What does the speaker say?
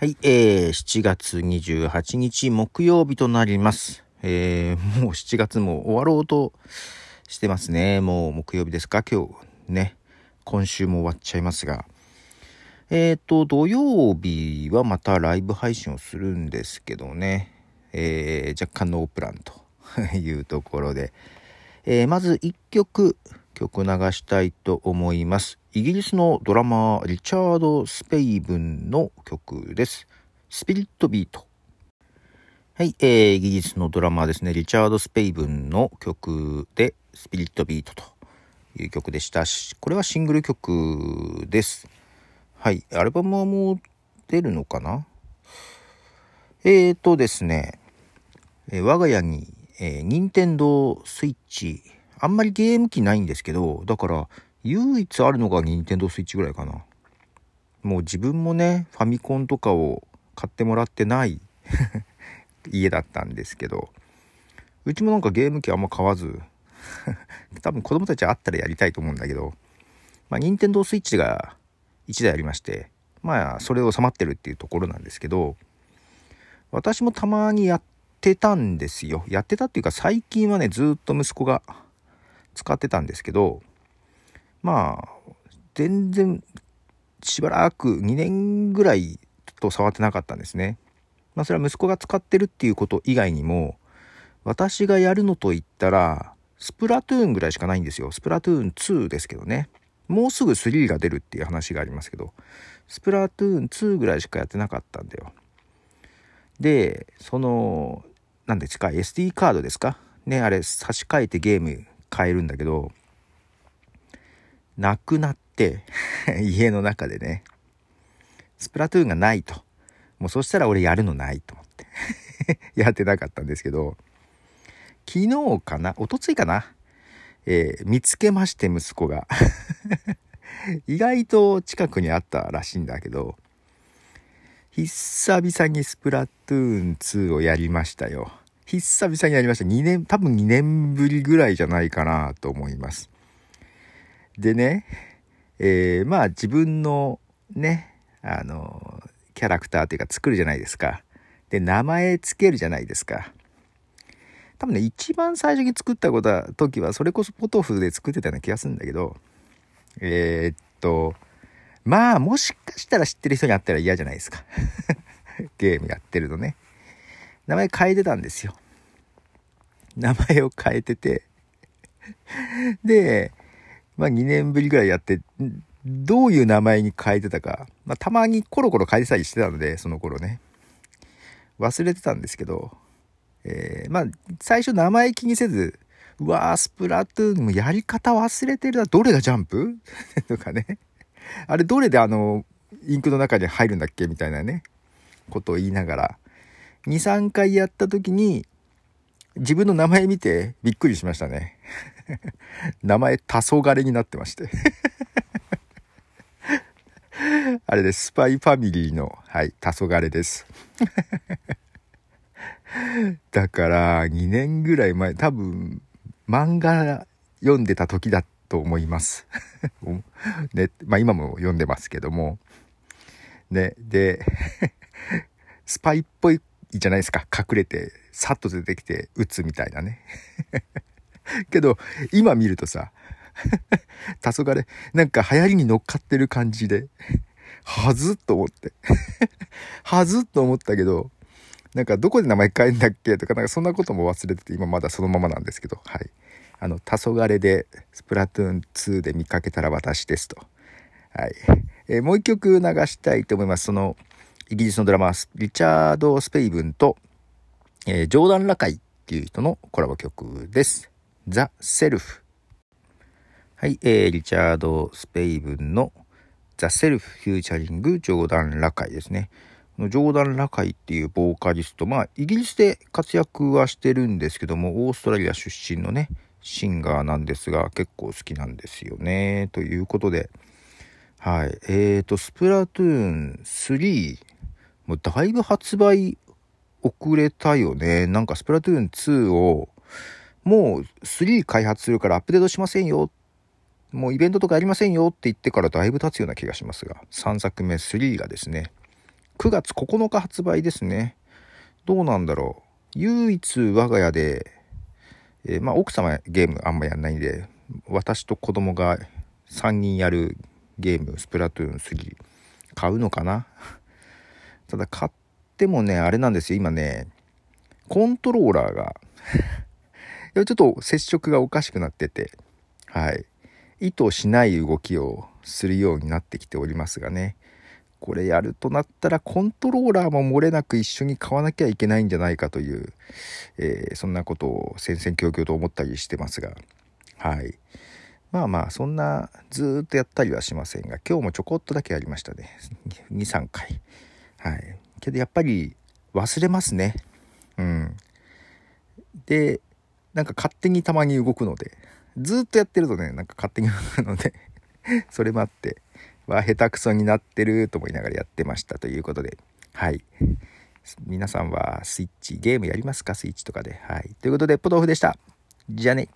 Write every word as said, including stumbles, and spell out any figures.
はい、えー、しちがつにじゅうはちにち木曜日となります。えー、もうしちがつも終わろうとしてますね。もう木曜日ですか、今日ね。今週も終わっちゃいますが。えーと、土曜日はまたライブ配信をするんですけどね。えー、若干ノープランというところで。えー、まずいっきょく、曲流したいと思います。イギリスのドラマーリチャード・スペイブンの曲です。スピリットビート。はい、えー、イギリスのドラマーですね。リチャード・スペイブンの曲でスピリットビートという曲でした。これはシングル曲です。はい、アルバムはもう出るのかな？えーとですね、我が家に、えー、任天堂スイッチ、あんまりゲーム機ないんですけど、だから唯一あるのが任天堂スイッチぐらいかな。もう自分もね、ファミコンとかを買ってもらってない家だったんですけど、うちもなんかゲーム機あんま買わず多分子供たちあったらやりたいと思うんだけど、まあ任天堂スイッチがいちだいありまして、まあそれを収まってるっていうところなんですけど、私もたまにやってたんですよ。やってたっていうか、最近はねずっと息子が使ってたんですけど、まあ全然しばらくにねんぐらいちょっと触ってなかったんですね。まあそれは息子が使ってるっていうこと以外にも、私がやるのといったらスプラトゥーンぐらいしかないんですよ。スプラトゥーンツーですけどね、もうすぐスリーが出るっていう話がありますけど、スプラトゥーンツーぐらいしかやってなかったんだよ。で、その何ですか エスディー カードですかね、あれ差し替えてゲーム買えるんだけど、なくなって家の中でね、スプラトゥーンがないと、もうそしたら俺やるのないと思ってやってなかったんですけど、昨日かな、おとついかな、えー、見つけまして、息子が意外と近くにあったらしいんだけど、久々にスプラトゥーンツーをやりましたよ。久々にやりました。にねん、多分にねんぶりぐらいじゃないかなと思います。でね、えー、まあ自分のね、あの、キャラクターというか作るじゃないですか。で、名前つけるじゃないですか。多分ね、一番最初に作ったことは、時はそれこそポトフで作ってたような気がするんだけど、えー、っと、まあもしかしたら知ってる人に会ったら嫌じゃないですか。ゲームやってるとね。名前変えてたんですよ。名前を変えててで、まあにねんぶりぐらいやって、どういう名前に変えてたか、まあ、たまにコロコロ変えてたりしてたので、その頃ね忘れてたんですけど、えー、まあ最初名前気にせず、うわースプラトゥーンもやり方忘れてるな、どれがジャンプとかね、あれどれであのインクの中に入るんだっけみたいなねことを言いながらにさんかいやった時に、自分の名前見てびっくりしましたね。名前黄昏になってましてあれです、スパイファミリーの、はい、黄昏ですだからにねんぐらい前、多分漫画読んでた時だと思います、ね、まあ今も読んでますけどもね、でスパイっぽいじゃないですか、隠れてさっと出てきて撃つみたいなねけど今見るとさ黄昏なんか流行りに乗っかってる感じではずっと思ってはずっと思ったけど、なんかどこで名前変えんだっけとか、なんかそんなことも忘れてて、今まだそのままなんですけど、はい、あの黄昏でスプラトゥーンツーで見かけたら私ですと、はい、えー、もう一曲流したいと思います。そのイギリスのドラマーリチャード・スペイブンと、えー、ジョーダン・ラカイっていう人のコラボ曲です。ザ・セルフ。はい、えー、リチャード・スペイブンのザ・セルフフューチャリングジョーダン・ラカイですね。ジョーダン・ラカイっていうボーカリスト、まあイギリスで活躍はしてるんですけども、オーストラリア出身のねシンガーなんですが、結構好きなんですよね。ということで、はい、えーとスプラトゥーンスリー、もうだいぶ発売遅れたよね。なんかスプラトゥーンツーをもうスリー開発するからアップデートしませんよ、もうイベントとかやりませんよって言ってからだいぶ経つような気がしますが、さんさくめスリーがですねくがつここのか発売ですね。どうなんだろう。唯一我が家で、えー、まあ奥様ゲームあんまやんないんで、私と子供がさんにんやるゲーム、スプラトゥーンスリー買うのかな。ただ買ってもね、あれなんですよ。今ね、コントローラーがちょっと接触がおかしくなってて、はい、意図しない動きをするようになってきておりますがね、これやるとなったらコントローラーも漏れなく一緒に買わなきゃいけないんじゃないかという、えー、そんなことを戦々恐々と思ったりしてますが、はい、まあまあそんなずっとやったりはしませんが、今日もちょこっとだけやりましたね。に、さんかい、はい、けどやっぱり忘れますね。うん、でなんか勝手にたまに動くので、ずっとやってるとね、なんか勝手に動くのでそれもあっては下手くそになってると思いながらやってましたということで、はい、皆さんはスイッチゲームやりますか？スイッチとかで。はい、ということでポトフでした。じゃあね。